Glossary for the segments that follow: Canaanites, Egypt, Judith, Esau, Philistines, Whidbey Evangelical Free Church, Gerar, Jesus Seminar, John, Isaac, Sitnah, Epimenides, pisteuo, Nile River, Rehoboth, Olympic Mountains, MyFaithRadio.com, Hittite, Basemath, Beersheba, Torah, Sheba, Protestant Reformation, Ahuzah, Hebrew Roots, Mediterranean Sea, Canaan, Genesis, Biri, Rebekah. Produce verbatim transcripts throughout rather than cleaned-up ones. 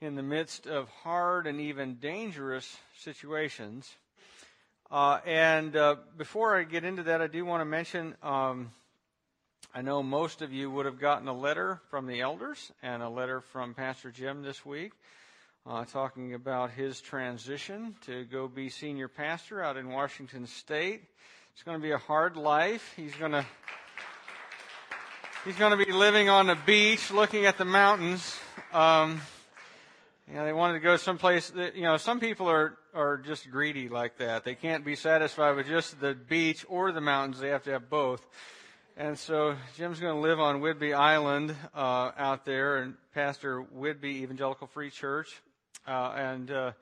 in the midst of hard and even dangerous situations. Uh, and uh, before I get into that, I do want to mention, um, I know most of you would have gotten a letter from the elders and a letter from Pastor Jim this week uh, talking about his transition to go be senior pastor out in Washington State. It's going to be a hard life. He's going to he's going to be living on the beach, looking at the mountains. Um, you know, they wanted to go someplace that, you know, some people are, are just greedy like that. They can't be satisfied with just the beach or the mountains. They have to have both. And so Jim's going to live on Whidbey Island uh, out there and pastor Whidbey Evangelical Free Church uh, and uh,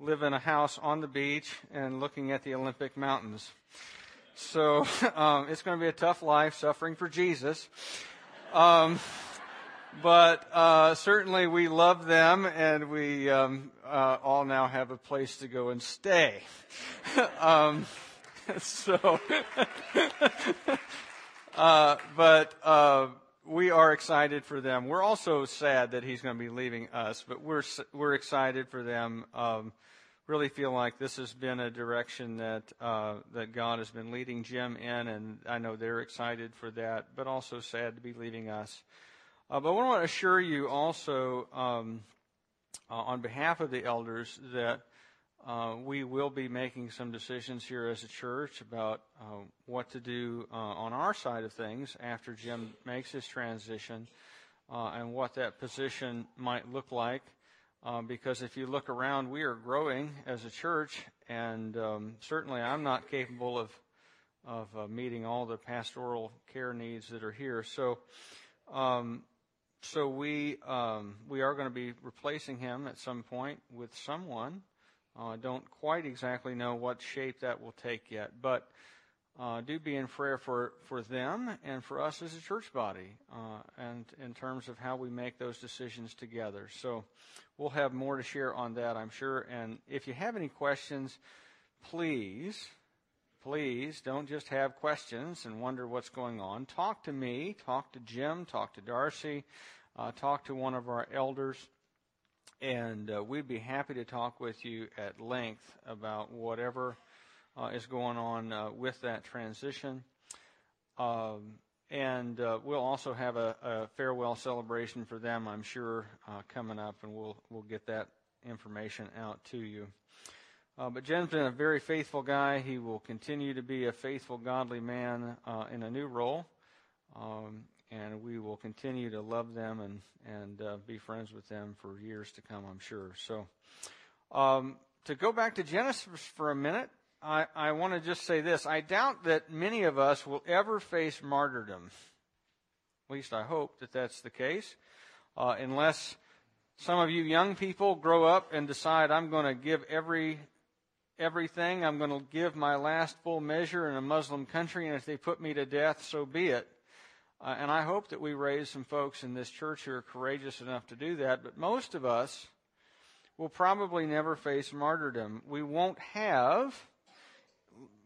live in a house on the beach and looking at the Olympic Mountains. So um, it's going to be a tough life, suffering for Jesus. Um, but uh, certainly we love them, and we um, uh, all now have a place to go and stay. um, so, uh, but uh, we are excited for them. We're also sad that he's going to be leaving us, but we're we're excited for them. Um, really feel like this has been a direction that uh, that God has been leading Jim in, and I know they're excited for that, but also sad to be leaving us. Uh, but I want to assure you also, um, uh, on behalf of the elders, that uh, we will be making some decisions here as a church about uh, what to do uh, on our side of things after Jim makes his transition uh, and what that position might look like. Uh, because if you look around, we are growing as a church, and um, certainly I'm not capable of of uh, meeting all the pastoral care needs that are here. So, um, so we um, we are going to be replacing him at some point with someone. I uh, don't quite exactly know what shape that will take yet, but uh, do be in prayer for for them and for us as a church body, uh, and in terms of how we make those decisions together. So. We'll have more to share on that, I'm sure. And if you have any questions, please, please don't just have questions and wonder what's going on. Talk to me, talk to Jim, talk to Darcy, uh, talk to one of our elders, and uh, we'd be happy to talk with you at length about whatever uh, is going on uh, with that transition. Um, And uh, we'll also have a, a farewell celebration for them, I'm sure, uh, coming up, and we'll we'll get that information out to you. Uh, but Jen's been a very faithful guy. He will continue to be a faithful, godly man uh, in a new role, um, and we will continue to love them and and uh, be friends with them for years to come, I'm sure. So, um, to go back to Genesis for a minute. I, I want to just say this. I doubt that many of us will ever face martyrdom. At least I hope that that's the case. Uh, unless some of you young people grow up and decide, I'm going to give every everything. I'm going to give my last full measure in a Muslim country, and if they put me to death, so be it. Uh, and I hope that we raise some folks in this church who are courageous enough to do that. But most of us will probably never face martyrdom. We won't have...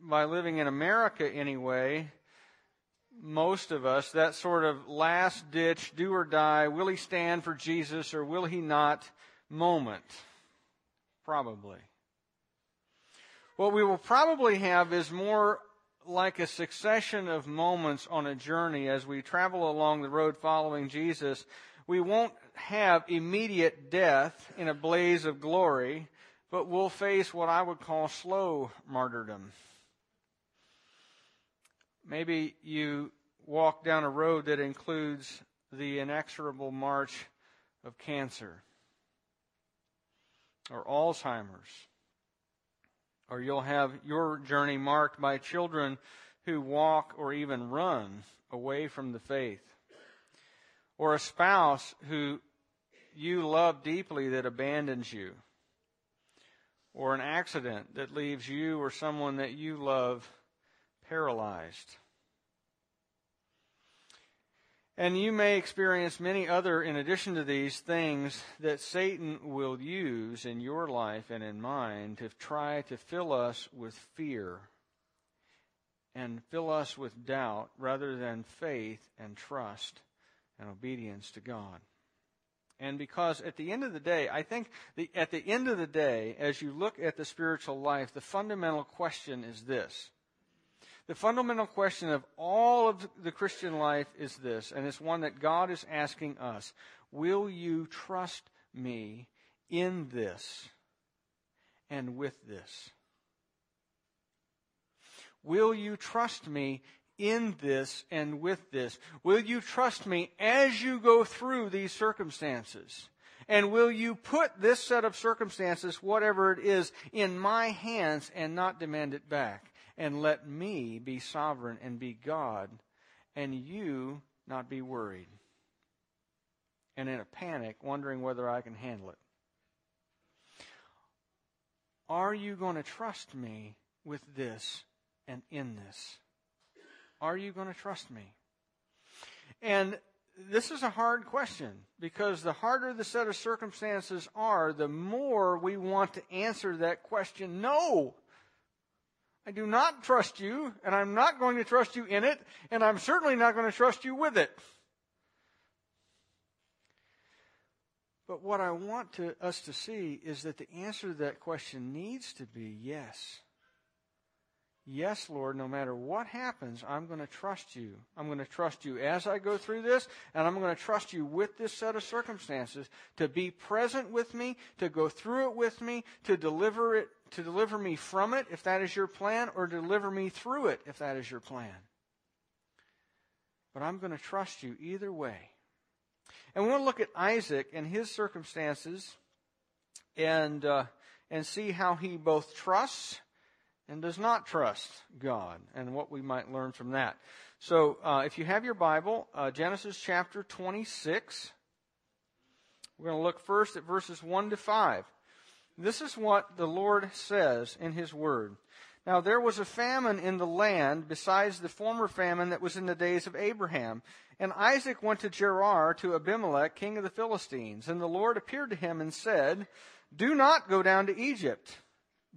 By living in America anyway, most of us, that sort of last-ditch, do-or-die, will he stand for Jesus or will he not moment, probably. What we will probably have is more like a succession of moments on a journey as we travel along the road following Jesus. We won't have immediate death in a blaze of glory, but we'll face what I would call slow martyrdom. Maybe you walk down a road that includes the inexorable march of cancer or Alzheimer's. Or you'll have your journey marked by children who walk or even run away from the faith. Or a spouse who you love deeply that abandons you. Or an accident that leaves you or someone that you love paralyzed. And you may experience many other, in addition to these, things that Satan will use in your life and in mine to try to fill us with fear and fill us with doubt rather than faith and trust and obedience to God And because at the end of the day, I think the, at the end of the day, as you look at the spiritual life, the fundamental question is this. The fundamental question of all of the Christian life is this, and it's one that God is asking us. Will you trust me in this and with this? Will you trust me in this and with this? Will you trust me as you go through these circumstances? And will you put this set of circumstances, whatever it is, in my hands and not demand it back? And let me be sovereign and be God, and you not be worried and in a panic, wondering whether I can handle it. Are you going to trust me with this and in this? Are you going to trust me? And this is a hard question, because the harder the set of circumstances are, the more we want to answer that question. No, I do not trust you, and I'm not going to trust you in it, and I'm certainly not going to trust you with it. But what I want to, us to see is that the answer to that question needs to be yes. Yes, Lord, no matter what happens, I'm going to trust you. I'm going to trust you as I go through this, and I'm going to trust you with this set of circumstances to be present with me, to go through it with me, to deliver it, to deliver me from it, if that is your plan, or deliver me through it, if that is your plan. But I'm going to trust you either way. And we want to look at Isaac and his circumstances and, uh, and see how he both trusts and does not trust God, and what we might learn from that. So uh, if you have your Bible, uh, Genesis chapter twenty-six, we're going to look first at verses one to five. This is what the Lord says in his word. Now there was a famine in the land besides the former famine that was in the days of Abraham. And Isaac went to Gerar to Abimelech, king of the Philistines. And the Lord appeared to him and said, "Do not go down to Egypt.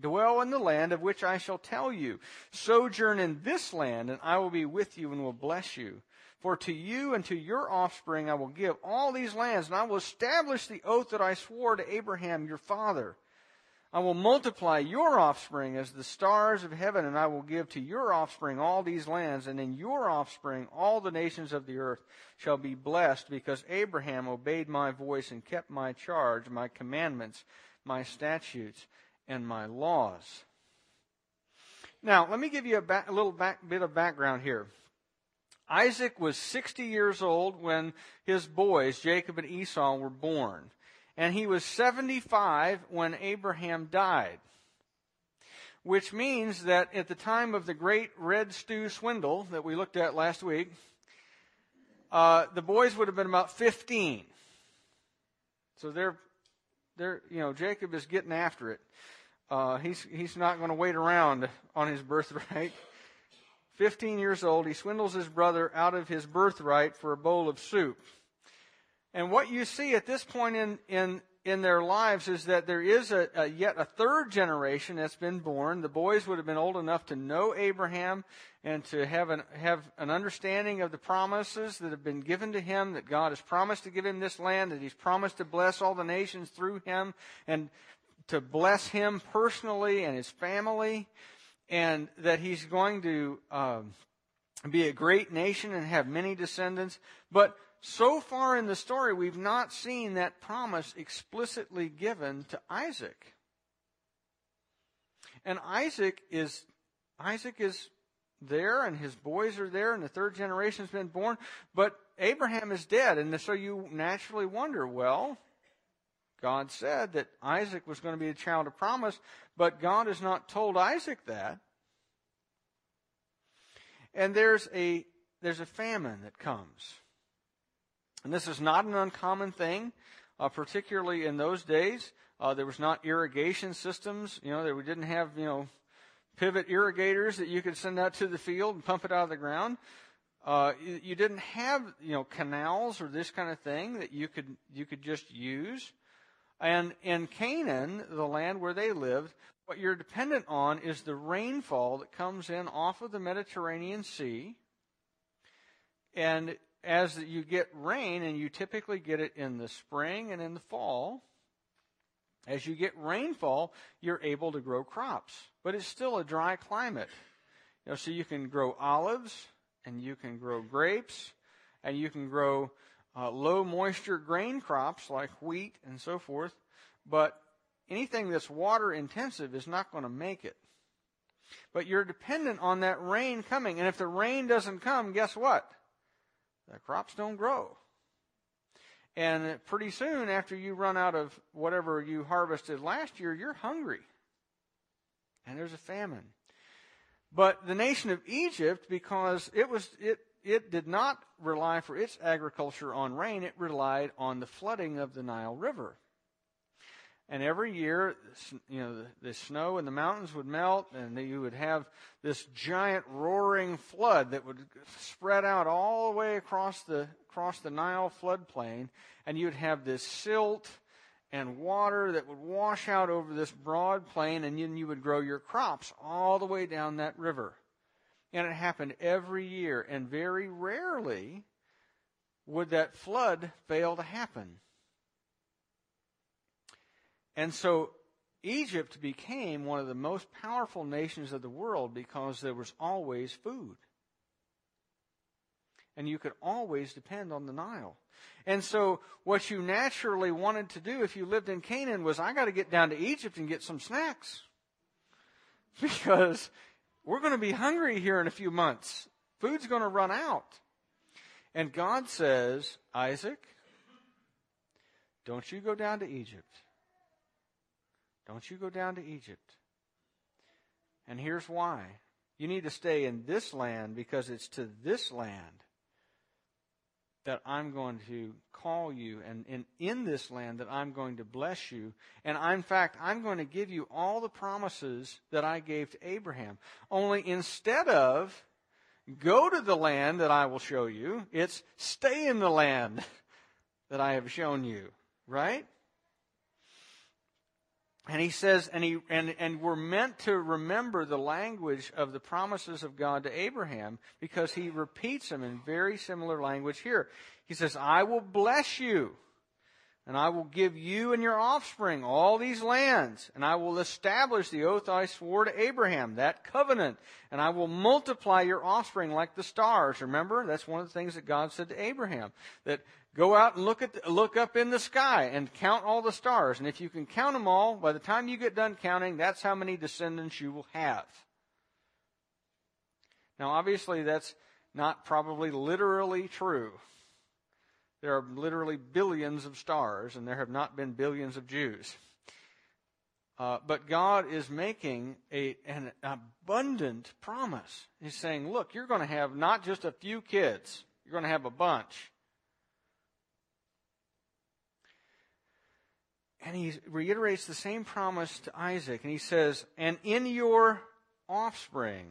Dwell in the land of which I shall tell you. Sojourn in this land, and I will be with you and will bless you. For to you and to your offspring I will give all these lands, and I will establish the oath that I swore to Abraham your father. I will multiply your offspring as the stars of heaven, and I will give to your offspring all these lands, and in your offspring all the nations of the earth shall be blessed, because Abraham obeyed my voice and kept my charge, my commandments, my statutes, and my laws." Now, let me give you a, back, a little back, bit of background here. Isaac was sixty years old when his boys, Jacob and Esau, were born. And he was seventy-five when Abraham died. Which means that at the time of the great Red Stew swindle that we looked at last week, uh, the boys would have been about fifteen. So they're There, you know, Jacob is getting after it. Uh, he's he's not going to wait around on his birthright. Fifteen years old, he swindles his brother out of his birthright for a bowl of soup. And what you see at this point in in in their lives is that there is a, a yet a third generation that's been born. The boys would have been old enough to know Abraham and to have an, have an understanding of the promises that have been given to him, that God has promised to give him this land, that he's promised to bless all the nations through him and to bless him personally and his family, and that he's going to um, be a great nation and have many descendants. But so far in the story, we've not seen that promise explicitly given to Isaac. And Isaac is Isaac is there, and his boys are there, and the third generation's been born, but Abraham is dead. And so you naturally wonder, well, God said that Isaac was going to be a child of promise, but God has not told Isaac that. And there's a there's a famine that comes. And this is not an uncommon thing, uh, particularly in those days. Uh, there was not irrigation systems, you know, that we didn't have, you know, pivot irrigators that you could send out to the field and pump it out of the ground. Uh, you, you didn't have, you know, canals or this kind of thing that you could, you could just use. And in Canaan, the land where they lived, what you're dependent on is the rainfall that comes in off of the Mediterranean Sea. And as you get rain, and you typically get it in the spring and in the fall, as you get rainfall, you're able to grow crops. But it's still a dry climate. You know, so you can grow olives, and you can grow grapes, and you can grow uh, low-moisture grain crops like wheat and so forth. But anything that's water-intensive is not going to make it. But you're dependent on that rain coming. And if the rain doesn't come, guess what? The crops don't grow. And pretty soon after you run out of whatever you harvested last year, you're hungry. And there's a famine. But the nation of Egypt, because it was it it did not rely for its agriculture on rain, it relied on the flooding of the Nile River. And every year, you know, the, the snow in the mountains would melt, and you would have this giant roaring flood that would spread out all the way across the across the Nile floodplain, and you'd have this silt and water that would wash out over this broad plain, and then you would grow your crops all the way down that river. And it happened every year, and very rarely would that flood fail to happen. And so Egypt became one of the most powerful nations of the world because there was always food. And you could always depend on the Nile. And so what you naturally wanted to do if you lived in Canaan was, I got to get down to Egypt and get some snacks, because we're going to be hungry here in a few months. Food's going to run out. And God says, Isaac, don't you go down to Egypt. Don't you go down to Egypt. And here's why. You need to stay in this land, because it's to this land that I'm going to call you, and, and in this land that I'm going to bless you. And I, in fact, I'm going to give you all the promises that I gave to Abraham. Only instead of go to the land that I will show you, it's stay in the land that I have shown you, right? And he says, and he and, and we're meant to remember the language of the promises of God to Abraham, because he repeats them in very similar language here. He says, I will bless you, and I will give you and your offspring all these lands, and I will establish the oath I swore to Abraham, that covenant, and I will multiply your offspring like the stars. Remember, that's one of the things that God said to Abraham, that go out and look at the, look up in the sky and count all the stars. And if you can count them all, by the time you get done counting, that's how many descendants you will have. Now, obviously, that's not probably literally true. There are literally billions of stars, and there have not been billions of Jews. Uh, but God is making a, an abundant promise. He's saying, look, you're going to have not just a few kids. You're going to have a bunch. And he reiterates the same promise to Isaac. And he says, and in your offspring,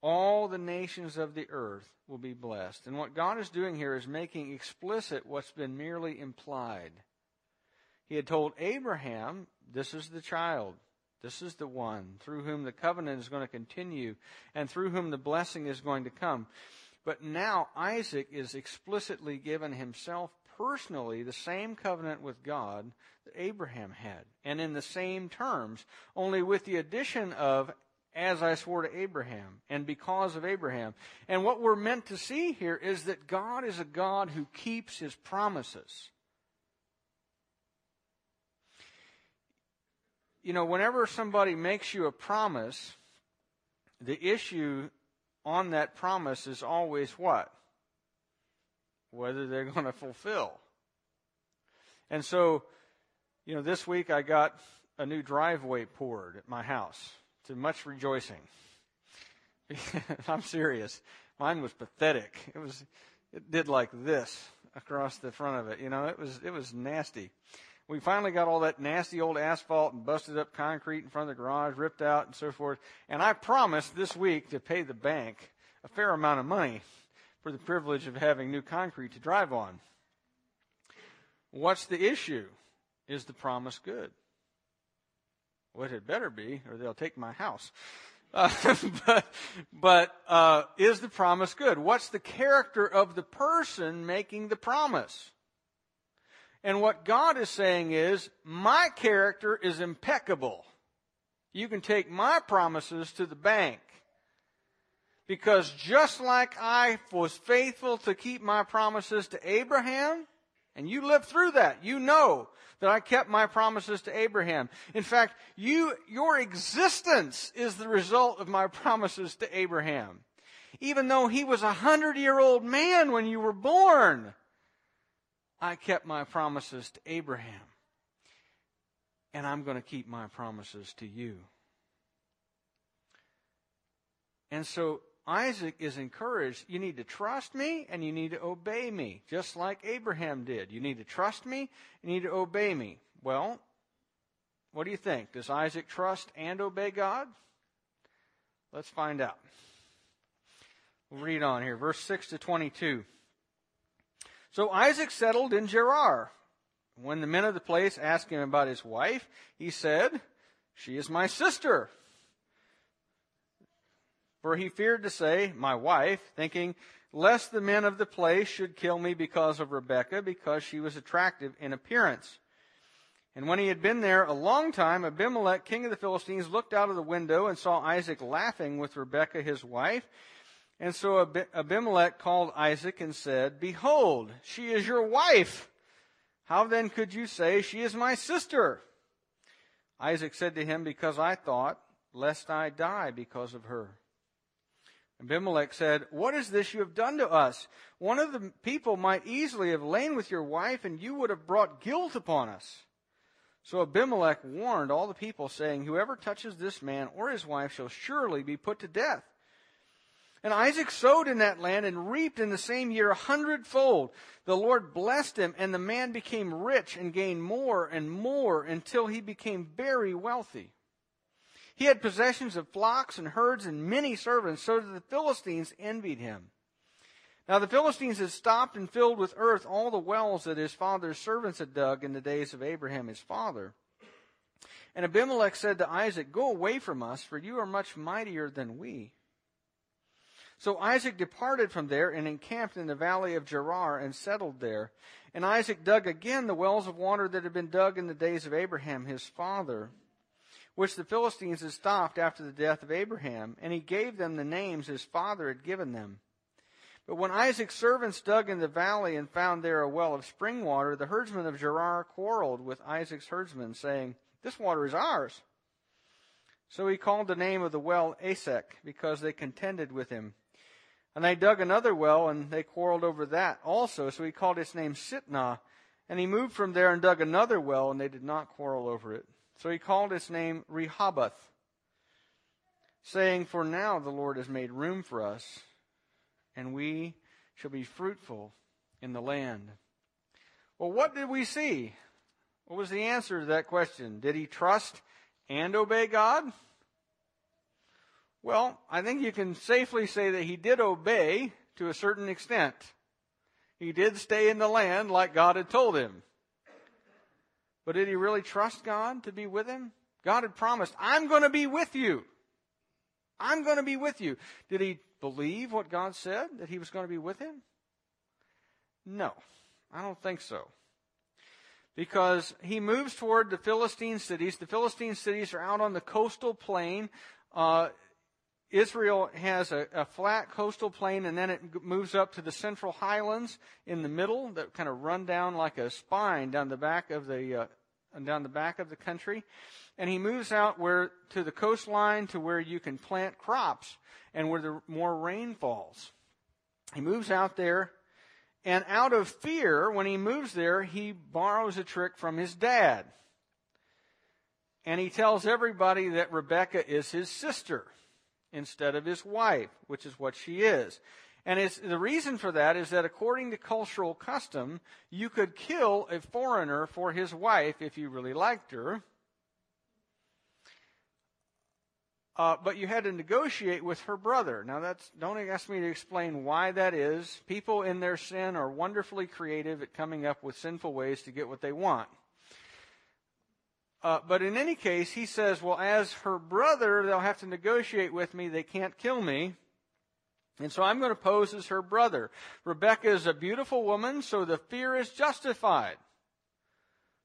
all the nations of the earth will be blessed. And what God is doing here is making explicit what's been merely implied. He had told Abraham, this is the child. This is the one through whom the covenant is going to continue and through whom the blessing is going to come. But now Isaac is explicitly given himself personally the same covenant with God that Abraham had, and in the same terms, only with the addition of, as I swore to Abraham, and because of Abraham. And what we're meant to see here is that God is a God who keeps his promises. You know, whenever somebody makes you a promise, the issue on that promise is always what? Whether they're going to fulfill. And so, you know, this week I got a new driveway poured at my house, to much rejoicing. I'm serious. Mine was pathetic. It was, it did like this across the front of it. You know, it was, it was nasty. We finally got all that nasty old asphalt and busted up concrete in front of the garage, ripped out and so forth. And I promised this week to pay the bank a fair amount of money for the privilege of having new concrete to drive on. What's the issue? Is the promise good? Well, it had better be, or they'll take my house. Uh, but but uh, is the promise good? What's the character of the person making the promise? And what God is saying is, my character is impeccable. You can take my promises to the bank. Because just like I was faithful to keep my promises to Abraham, and you lived through that, you know that I kept my promises to Abraham. In fact, you, your existence is the result of my promises to Abraham. Even though he was a hundred-year-old man when you were born, I kept my promises to Abraham. And I'm going to keep my promises to you. And so Isaac is encouraged, you need to trust me and you need to obey me, just like Abraham did. You need to trust me, you need to obey me. Well, what do you think? Does Isaac trust and obey God? Let's find out. We'll read on here, verse six to twenty-two. So Isaac settled in Gerar. When the men of the place asked him about his wife, he said, "She is my sister." For he feared to say, my wife, thinking, lest the men of the place should kill me because of Rebekah, because she was attractive in appearance. And when he had been there a long time, Abimelech, king of the Philistines, looked out of the window and saw Isaac laughing with Rebekah, his wife. And so Abimelech called Isaac and said, "Behold, she is your wife. How then could you say, she is my sister?" Isaac said to him, "Because I thought, lest I die because of her." Abimelech said, "What is this you have done to us? One of the people might easily have lain with your wife, and you would have brought guilt upon us." So Abimelech warned all the people, saying, "Whoever touches this man or his wife shall surely be put to death." And Isaac sowed in that land and reaped in the same year a hundredfold. The Lord blessed him, and the man became rich and gained more and more until he became very wealthy. He had possessions of flocks and herds and many servants, so that the Philistines envied him. Now the Philistines had stopped and filled with earth all the wells that his father's servants had dug in the days of Abraham his father. And Abimelech said to Isaac, "Go away from us, for you are much mightier than we." So Isaac departed from there and encamped in the valley of Gerar and settled there. And Isaac dug again the wells of water that had been dug in the days of Abraham his father, which the Philistines had stopped after the death of Abraham, and he gave them the names his father had given them. But when Isaac's servants dug in the valley and found there a well of spring water, the herdsmen of Gerar quarreled with Isaac's herdsmen, saying, "This water is ours." So he called the name of the well Asak, because they contended with him. And they dug another well, and they quarreled over that also, so he called its name Sitnah. And he moved from there and dug another well, and they did not quarrel over it. So he called its name Rehoboth, saying, "For now the Lord has made room for us, and we shall be fruitful in the land." Well, what did we see? What was the answer to that question? Did he trust and obey God? Well, I think you can safely say that he did obey to a certain extent. He did stay in the land like God had told him. But did he really trust God to be with him? God had promised, "I'm going to be with you. I'm going to be with you." Did he believe what God said, that he was going to be with him? No, I don't think so. Because he moves toward the Philistine cities. The Philistine cities are out on the coastal plain. Uh, Israel has a, a flat coastal plain, and then it moves up to the central highlands in the middle that kind of run down like a spine down the back of the uh, down the back of the country. And he moves out where to the coastline to where you can plant crops and where the more rain falls. He moves out there, and out of fear, when he moves there, he borrows a trick from his dad, and he tells everybody that Rebekah is his sister instead of his wife, which is what she is. And it's, the reason for that is that according to cultural custom, you could kill a foreigner for his wife if you really liked her. Uh, but you had to negotiate with her brother. Now, that's, don't ask me to explain why that is. People in their sin are wonderfully creative at coming up with sinful ways to get what they want. Uh, but in any case, he says, well, as her brother, they'll have to negotiate with me. They can't kill me. And so I'm going to pose as her brother. Rebekah is a beautiful woman, so the fear is justified.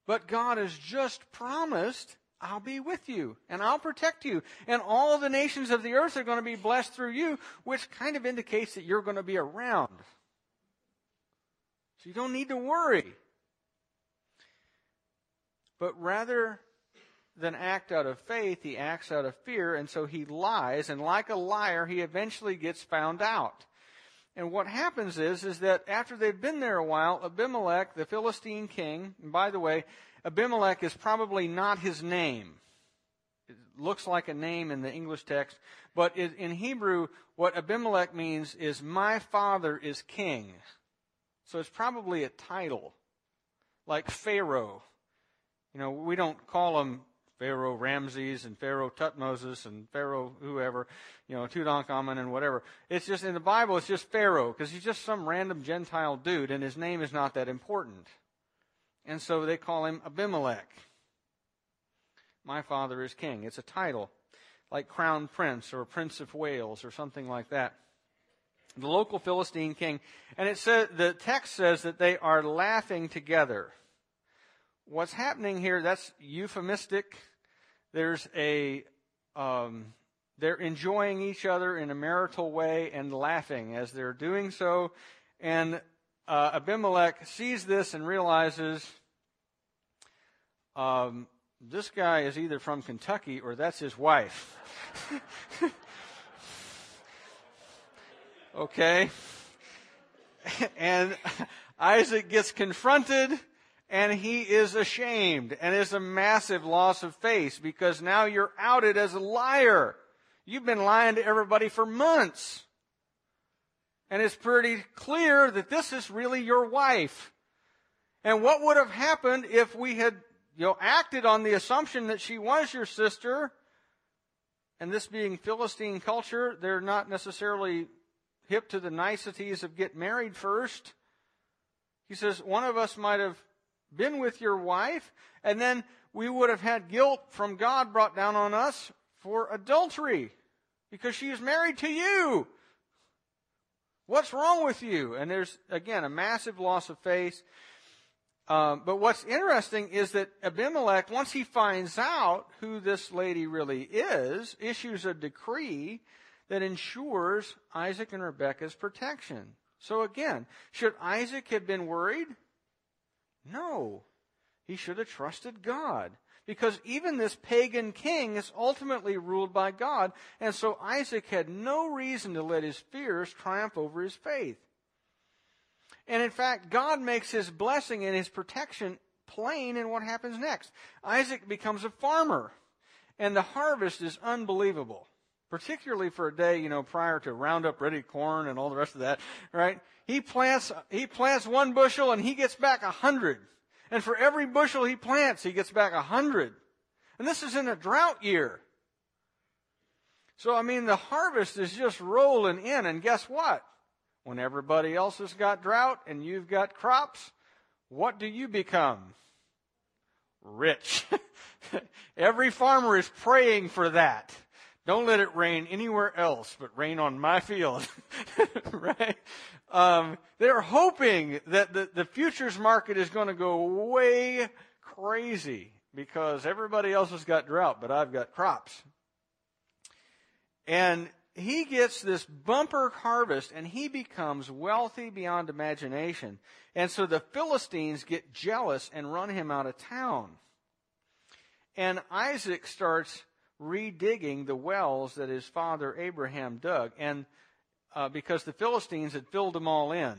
But God has just promised, I'll be with you, and I'll protect you. And all the nations of the earth are going to be blessed through you, which kind of indicates that you're going to be around. So you don't need to worry. But rather than act out of faith, he acts out of fear, and so he lies, and like a liar, he eventually gets found out. And what happens is, is that after they've been there a while, Abimelech, the Philistine king, and by the way, Abimelech is probably not his name. It looks like a name in the English text, but in Hebrew, what Abimelech means is, my father is king. So it's probably a title, like Pharaoh. You know, we don't call them Pharaoh Ramses and Pharaoh Tutmosis and Pharaoh whoever, you know, Tutankhamun and whatever. It's just, in the Bible, it's just Pharaoh, because he's just some random Gentile dude, and his name is not that important. And so they call him Abimelech. My father is king. It's a title, like crown prince or prince of Wales or something like that. The local Philistine king. And it says, the text says that they are laughing together. What's happening here, that's euphemistic. There's a, um, they're enjoying each other in a marital way and laughing as they're doing so. And uh, Abimelech sees this and realizes, um, this guy is either from Kentucky or that's his wife. Okay. And Isaac gets confronted. And he is ashamed, and it's a massive loss of face, because now you're outed as a liar. You've been lying to everybody for months. And it's pretty clear that this is really your wife. And what would have happened if we had, you know, acted on the assumption that she was your sister? And this being Philistine culture, they're not necessarily hip to the niceties of get married first. He says, one of us might have been with your wife, and then we would have had guilt from God brought down on us for adultery, because she is married to you. What's wrong with you? And there's, again, a massive loss of face. Um, but what's interesting is that Abimelech, once he finds out who this lady really is, issues a decree that ensures Isaac and Rebekah's protection. So again, should Isaac have been worried? No, he should have trusted God, because even this pagan king is ultimately ruled by God. And so Isaac had no reason to let his fears triumph over his faith. And in fact, God makes his blessing and his protection plain in what happens next. Isaac becomes a farmer, and the harvest is unbelievable, particularly for a day, you know, prior to Roundup Ready corn and all the rest of that, right? He plants, he plants one bushel and he gets back a hundred. And for every bushel he plants, he gets back a hundred. And this is in a drought year. So, I mean, the harvest is just rolling in. And guess what? When everybody else has got drought and you've got crops, what do you become? Rich. Every farmer is praying for that. Don't let it rain anywhere else, but rain on my field, right? Um, they're hoping that the, the futures market is going to go way crazy, because everybody else has got drought, but I've got crops. And he gets this bumper harvest, and he becomes wealthy beyond imagination. And so the Philistines get jealous and run him out of town. And Isaac starts redigging the wells that his father Abraham dug, and uh, because the Philistines had filled them all in.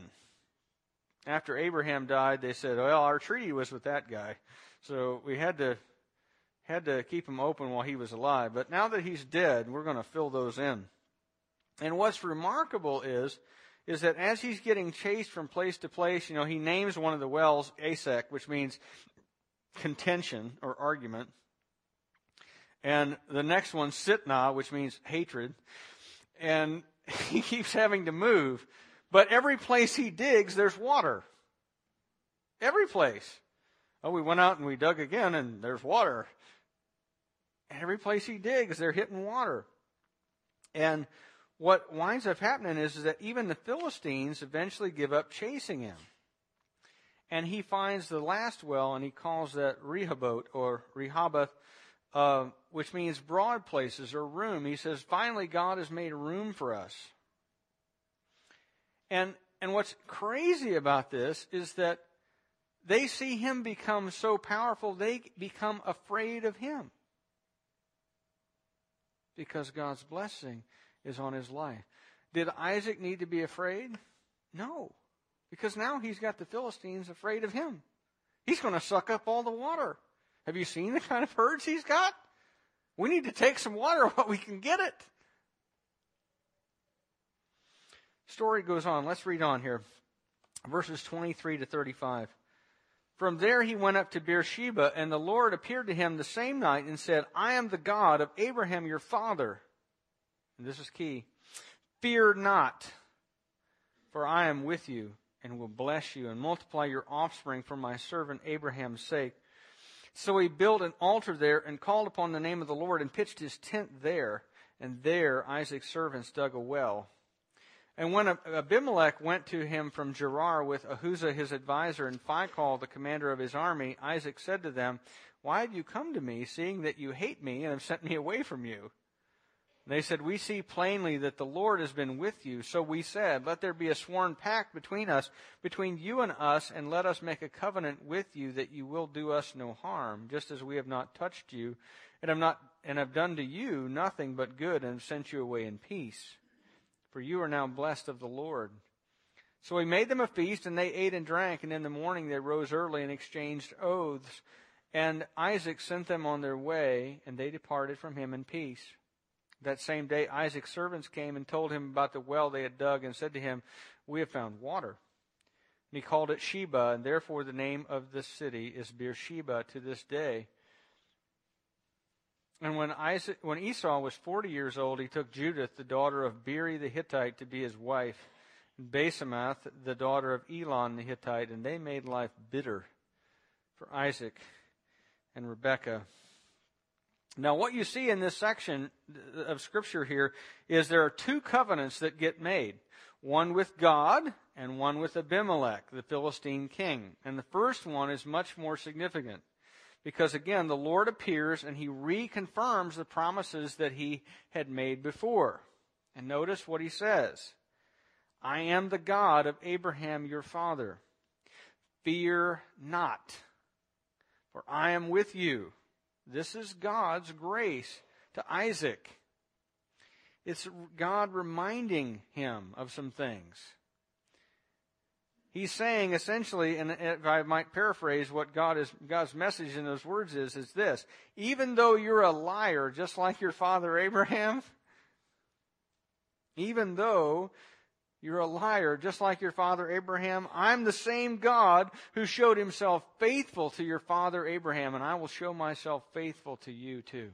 After Abraham died, they said, well, our treaty was with that guy, so we had to had to keep them open while he was alive, but now that he's dead, we're going to fill those in. And what's remarkable is is that as he's getting chased from place to place, you know, he names one of the wells Asak, which means contention or argument. And the next one, Sitnah, which means hatred. And he keeps having to move. But every place he digs, there's water. Every place. Well, we went out and we dug again, and there's water. And every place he digs, they're hitting water. And what winds up happening is, is that even the Philistines eventually give up chasing him. And he finds the last well, and he calls that Rehoboth, or Rehoboth, uh, which means broad places or room. He says, finally, God has made room for us. And and what's crazy about this is that they see him become so powerful, they become afraid of him. Because God's blessing is on his life. Did Isaac need to be afraid? No. Because now he's got the Philistines afraid of him. He's going to suck up all the water. Have you seen the kind of herds he's got? We need to take some water while we can get it. Story goes on. Let's read on here. Verses twenty-three to thirty-five. From there he went up to Beersheba, and the Lord appeared to him the same night and said, I am the God of Abraham your father. And this is key. Fear not, for I am with you, and will bless you and multiply your offspring for my servant Abraham's sake. So he built an altar there and called upon the name of the Lord and pitched his tent there. And there Isaac's servants dug a well. And when Abimelech went to him from Gerar with Ahuzah his advisor and Phicol the commander of his army, Isaac said to them, Why have you come to me, seeing that you hate me and have sent me away from you? They said, We see plainly that the Lord has been with you. So we said, Let there be a sworn pact between us, between you and us, and let us make a covenant with you that you will do us no harm, just as we have not touched you, and have not and have done to you nothing but good, and have sent you away in peace. For you are now blessed of the Lord. So he made them a feast, and they ate and drank, and in the morning they rose early and exchanged oaths. And Isaac sent them on their way, and they departed from him in peace. That same day Isaac's servants came and told him about the well they had dug and said to him, We have found water. And he called it Sheba, and therefore the name of this city is Beersheba to this day. And when Isaac, when Esau was forty years old, he took Judith, the daughter of Biri the Hittite, to be his wife, and Basemath, the daughter of Elon the Hittite, and they made life bitter for Isaac and Rebekah. Now, what you see in this section of Scripture here is there are two covenants that get made, one with God and one with Abimelech, the Philistine king. And the first one is much more significant because, again, the Lord appears and he reconfirms the promises that he had made before. And notice what he says, I am the God of Abraham your father. Fear not, for I am with you. This is God's grace to Isaac. It's God reminding him of some things. He's saying essentially, and if I might paraphrase what God is, God's message in those words is, is this. Even though you're a liar, just like your father Abraham, even though you're a liar, just like your father Abraham. I'm the same God who showed himself faithful to your father Abraham, and I will show myself faithful to you too.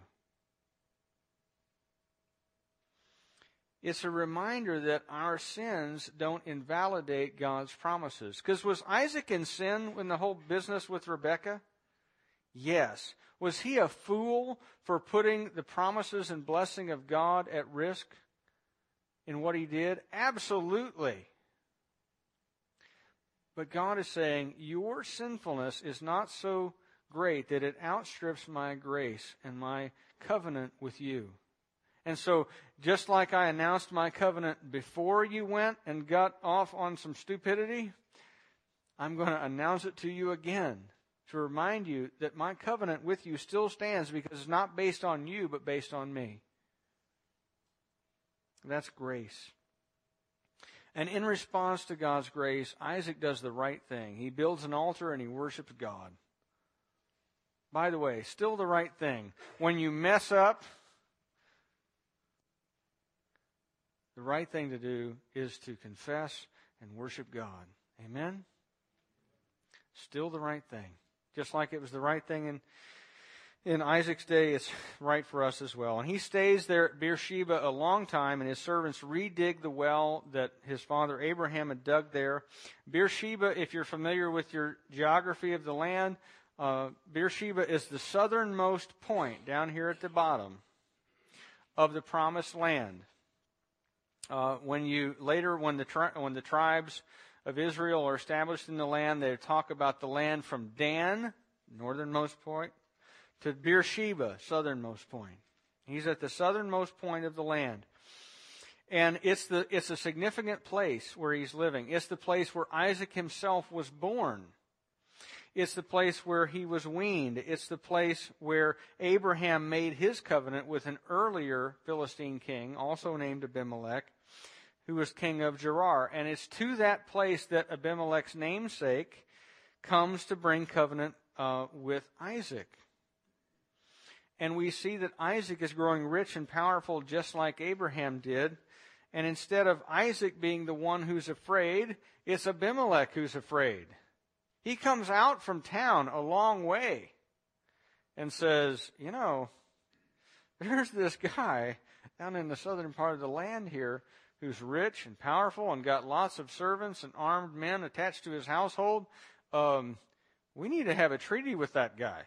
It's a reminder that our sins don't invalidate God's promises. Because was Isaac in sin when the whole business with Rebekah? Yes. Was he a fool for putting the promises and blessing of God at risk? In what he did? Absolutely. But God is saying, your sinfulness is not so great that it outstrips my grace and my covenant with you. And so, just like I announced my covenant before you went and got off on some stupidity, I'm going to announce it to you again to remind you that my covenant with you still stands because it's not based on you, but based on me. That's grace. And in response to God's grace, Isaac does the right thing. He builds an altar and he worships God. By the way, still the right thing. When you mess up, the right thing to do is to confess and worship God. Amen? Still the right thing. Just like it was the right thing in In Isaac's day, it's right for us as well. And he stays there at Beersheba a long time, and his servants redig the well that his father Abraham had dug there. Beersheba, if you're familiar with your geography of the land, Uh, Beersheba is the southernmost point down here at the bottom of the promised land. Uh, when you later, when the tri- when the tribes of Israel are established in the land, they talk about the land from Dan, northernmost point, to Beersheba, southernmost point. He's at the southernmost point of the land, and it's the it's a significant place where he's living. It's the place where Isaac himself was born. It's the place where he was weaned. It's the place where Abraham made his covenant with an earlier Philistine king, also named Abimelech, who was king of Gerar. And it's to that place that Abimelech's namesake comes to bring covenant uh, with Isaac. And we see that Isaac is growing rich and powerful just like Abraham did. And instead of Isaac being the one who's afraid, it's Abimelech who's afraid. He comes out from town a long way and says, you know, there's this guy down in the southern part of the land here who's rich and powerful and got lots of servants and armed men attached to his household. Um, we need to have a treaty with that guy,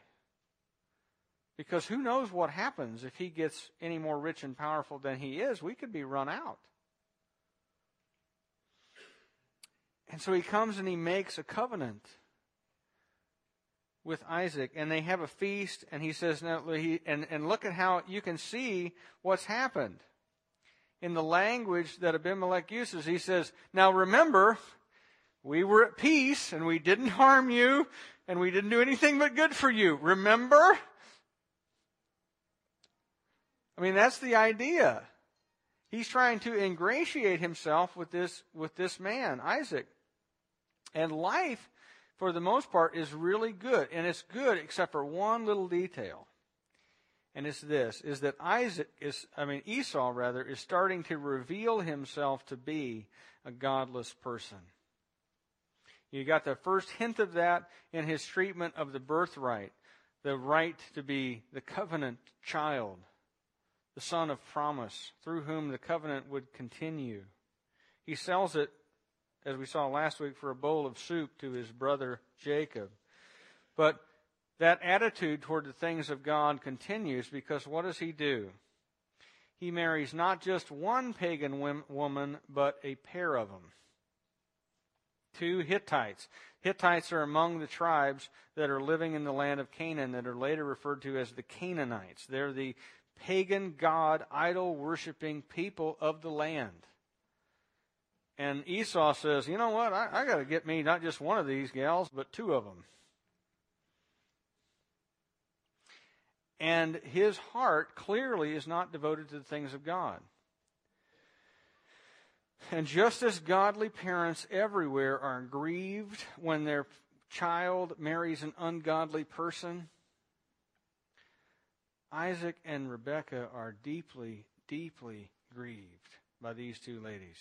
because who knows what happens if he gets any more rich and powerful than he is. We could be run out. And so he comes and he makes a covenant with Isaac, and they have a feast, and he says, now, he, and, and look at how you can see what's happened in the language that Abimelech uses. He says, now remember, we were at peace, and we didn't harm you, and we didn't do anything but good for you. Remember? I mean, that's the idea. He's trying to ingratiate himself with this, with this man, Isaac. And life, for the most part, is really good. And it's good except for one little detail. And it's this, is that Isaac is, I mean, Esau rather, is starting to reveal himself to be a godless person. You got the first hint of that in his treatment of the birthright, the right to be the covenant child, the son of promise, through whom the covenant would continue. He sells it, as we saw last week, for a bowl of soup to his brother Jacob. But that attitude toward the things of God continues, because what does he do? He marries not just one pagan woman, but a pair of them. Two Hittites. Hittites are among the tribes that are living in the land of Canaan that are later referred to as the Canaanites. They're the pagan god, idol-worshipping people of the land. And Esau says, you know what, I, I got to get me not just one of these gals, but two of them. And his heart clearly is not devoted to the things of God. And just as godly parents everywhere are grieved when their child marries an ungodly person, Isaac and Rebekah are deeply, deeply grieved by these two ladies.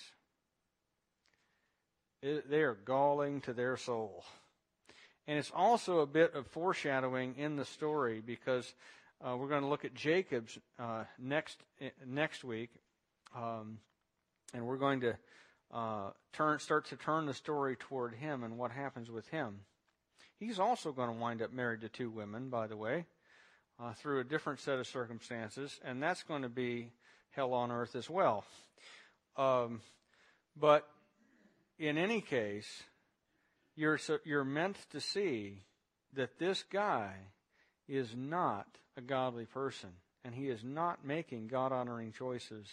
They are galling to their soul. And it's also a bit of foreshadowing in the story, because uh, we're going to look at Jacob's uh, next next week. Um, and we're going to uh, turn start to turn the story toward him and what happens with him. He's also going to wind up married to two women, by the way, uh, through a different set of circumstances. And that's going to be hell on earth as well. Um, but... In any case, you're so, you're meant to see that this guy is not a godly person, and he is not making God-honoring choices.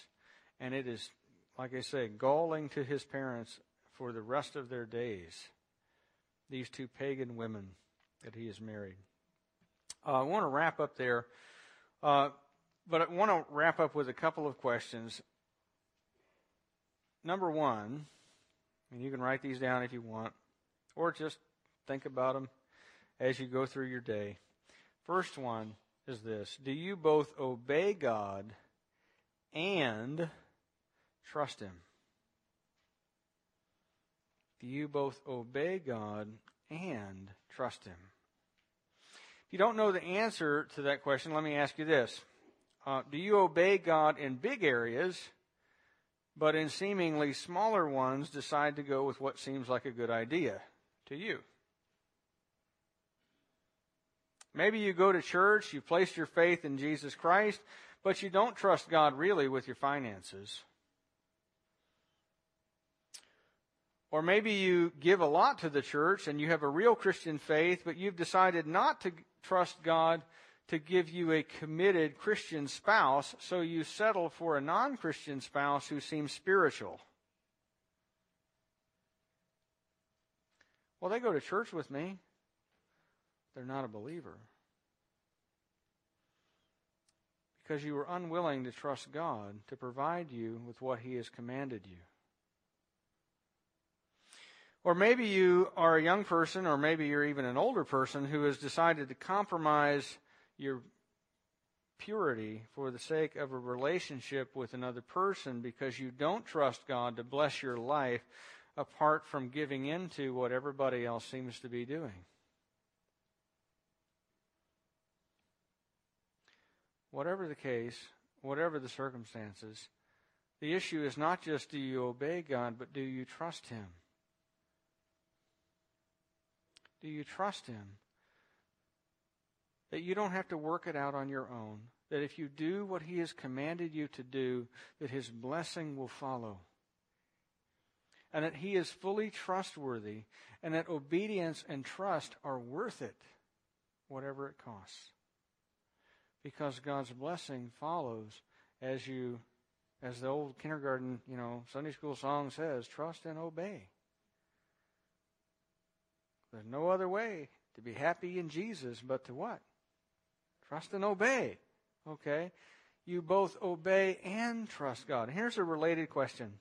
And it is, like I say, galling to his parents for the rest of their days, these two pagan women that he has married. Uh, I want to wrap up there, uh, but I want to wrap up with a couple of questions. Number one, and you can write these down if you want, or just think about them as you go through your day. First one is this: do you both obey God and trust Him? Do you both obey God and trust Him? If you don't know the answer to that question, let me ask you this. Uh, do you obey God in big areas, but in seemingly smaller ones, decide to go with what seems like a good idea to you? Maybe you go to church, you've placed your faith in Jesus Christ, but you don't trust God really with your finances. Or maybe you give a lot to the church and you have a real Christian faith, but you've decided not to trust God to give you a committed Christian spouse, so you settle for a non-Christian spouse who seems spiritual. Well, they go to church with me. They're not a believer. Because you were unwilling to trust God to provide you with what He has commanded you. Or maybe you are a young person, or maybe you're even an older person who has decided to compromise your purity for the sake of a relationship with another person because you don't trust God to bless your life apart from giving in to what everybody else seems to be doing. Whatever the case, whatever the circumstances, the issue is not just do you obey God, but do you trust Him? Do you trust Him? That you don't have to work it out on your own. That if you do what He has commanded you to do, that His blessing will follow. And that He is fully trustworthy. And that obedience and trust are worth it, whatever it costs. Because God's blessing follows as you, as the old kindergarten, you know, Sunday school song says, trust and obey. There's no other way to be happy in Jesus but to what? Trust and obey. Okay? You both obey and trust God. Here's a related question.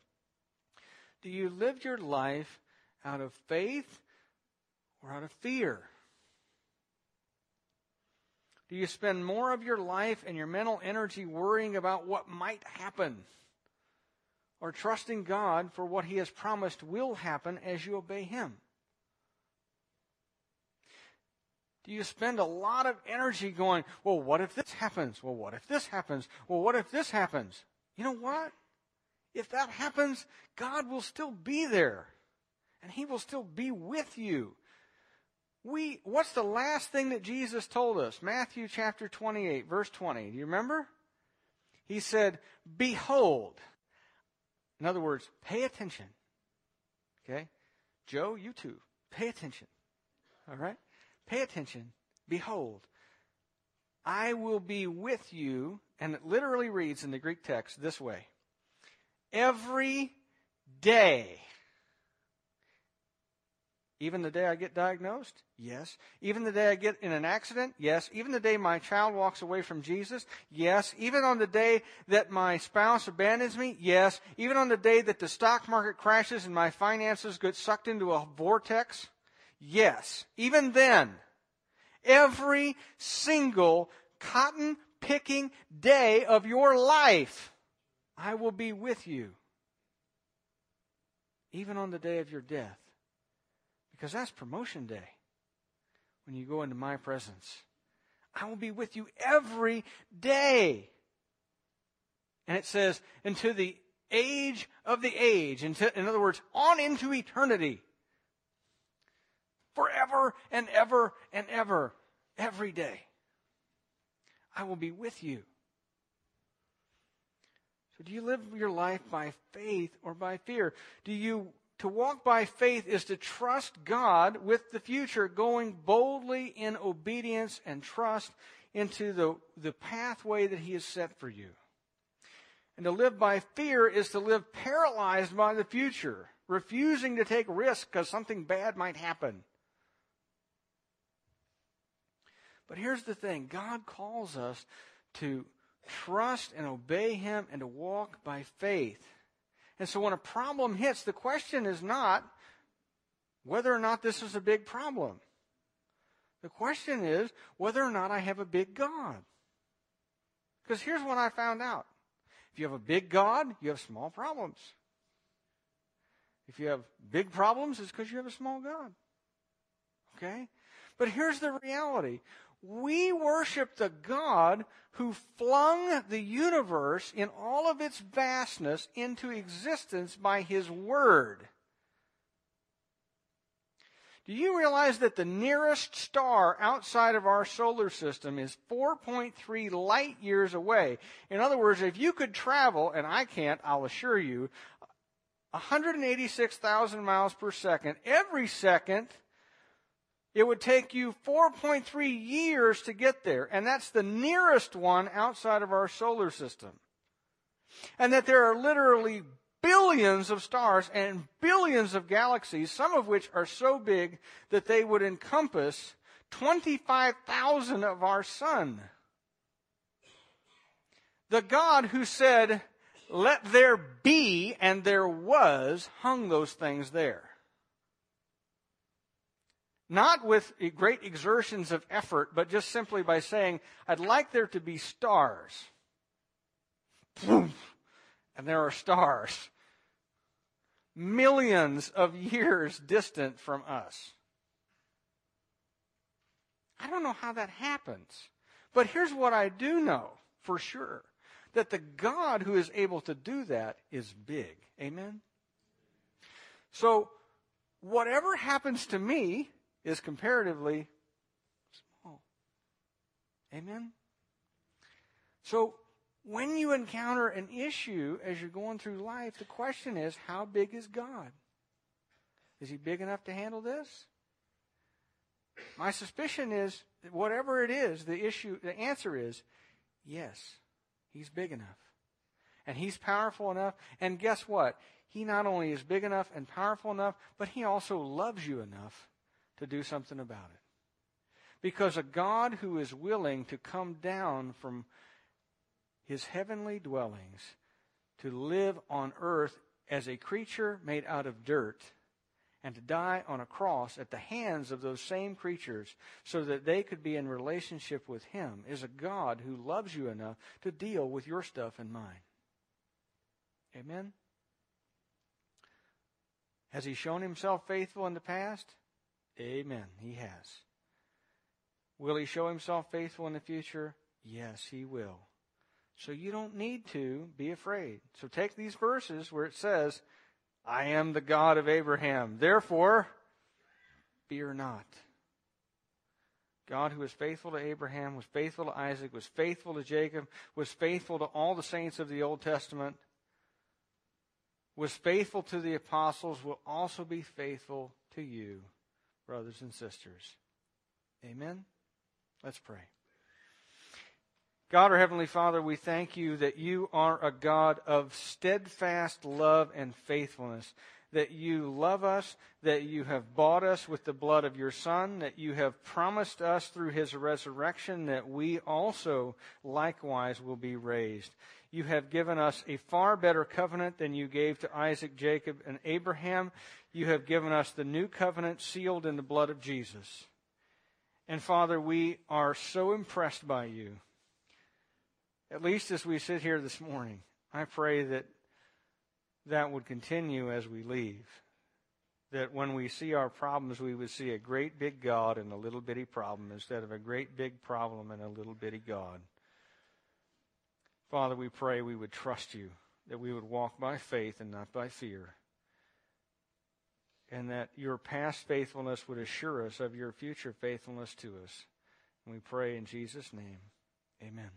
Do you live your life out of faith or out of fear? Do you spend more of your life and your mental energy worrying about what might happen? Or trusting God for what He has promised will happen as you obey Him? Do you spend a lot of energy going, well, what if this happens? Well, what if this happens? Well, what if this happens? You know what? If that happens, God will still be there. And He will still be with you. We, what's the last thing that Jesus told us? Matthew chapter twenty-eight, verse twenty. Do you remember? He said, behold. In other words, pay attention. Okay? Joe, you too. Pay attention. All right? Pay attention. Behold, I will be with you, and it literally reads in the Greek text this way, every day. Even the day I get diagnosed? Yes. Even the day I get in an accident? Yes. Even the day my child walks away from Jesus? Yes. Even on the day that my spouse abandons me? Yes. Even on the day that the stock market crashes and my finances get sucked into a vortex? Yes, even then, every single cotton-picking day of your life, I will be with you, even on the day of your death, because that's promotion day when you go into my presence. I will be with you every day. And it says, into the age of the age, into, in other words, on into eternity. Forever and ever and ever, every day. I will be with you. So do you live your life by faith or by fear? Do you, to walk by faith is to trust God with the future, going boldly in obedience and trust into the, the pathway that He has set for you. And to live by fear is to live paralyzed by the future, refusing to take risks because something bad might happen. But here's the thing. God calls us to trust and obey Him and to walk by faith. And so when a problem hits, the question is not whether or not this is a big problem. The question is whether or not I have a big God. Because here's what I found out. If you have a big God, you have small problems. If you have big problems, it's because you have a small God. Okay? But here's the reality. We worship the God who flung the universe in all of its vastness into existence by His Word. Do you realize that the nearest star outside of our solar system is four point three light years away? In other words, if you could travel, and I can't, I'll assure you, one hundred eighty-six thousand miles per second, every second, it would take you four point three years to get there. And that's the nearest one outside of our solar system. And that there are literally billions of stars and billions of galaxies, some of which are so big that they would encompass twenty-five thousand of our sun. The God who said, "Let there be," and there was, hung those things there. Not with great exertions of effort, but just simply by saying, "I'd like there to be stars." And there are stars. Millions of years distant from us. I don't know how that happens, but here's what I do know for sure, that the God who is able to do that is big. Amen? So, whatever happens to me is comparatively small. Amen? So, when you encounter an issue as you're going through life, the question is, how big is God? Is he big enough to handle this? My suspicion is that whatever it is, the issue, the answer is yes, he's big enough. And he's powerful enough. And guess what? He not only is big enough and powerful enough, but he also loves you enough to do something about it. Because a God who is willing to come down from his heavenly dwellings to live on earth as a creature made out of dirt and to die on a cross at the hands of those same creatures so that they could be in relationship with him is a God who loves you enough to deal with your stuff and mine. Amen? Has he shown himself faithful in the past? Amen. He has. Will he show himself faithful in the future? Yes, he will. So you don't need to be afraid. So take these verses where it says, "I am the God of Abraham, therefore fear not." God who is faithful to Abraham, was faithful to Isaac, was faithful to Jacob, was faithful to all the saints of the Old Testament, was faithful to the apostles, will also be faithful to you, brothers and sisters. Amen? Let's pray. God, our Heavenly Father, we thank you that you are a God of steadfast love and faithfulness, that you love us, that you have bought us with the blood of your Son, that you have promised us through his resurrection that we also likewise will be raised. You have given us a far better covenant than you gave to Isaac, Jacob, and Abraham. You have given us the new covenant sealed in the blood of Jesus. And Father, we are so impressed by you. At least as we sit here this morning, I pray that that would continue as we leave. That when we see our problems, we would see a great big God and a little bitty problem instead of a great big problem and a little bitty God. Father, we pray we would trust you, that we would walk by faith and not by fear. And that your past faithfulness would assure us of your future faithfulness to us. And we pray in Jesus' name, amen.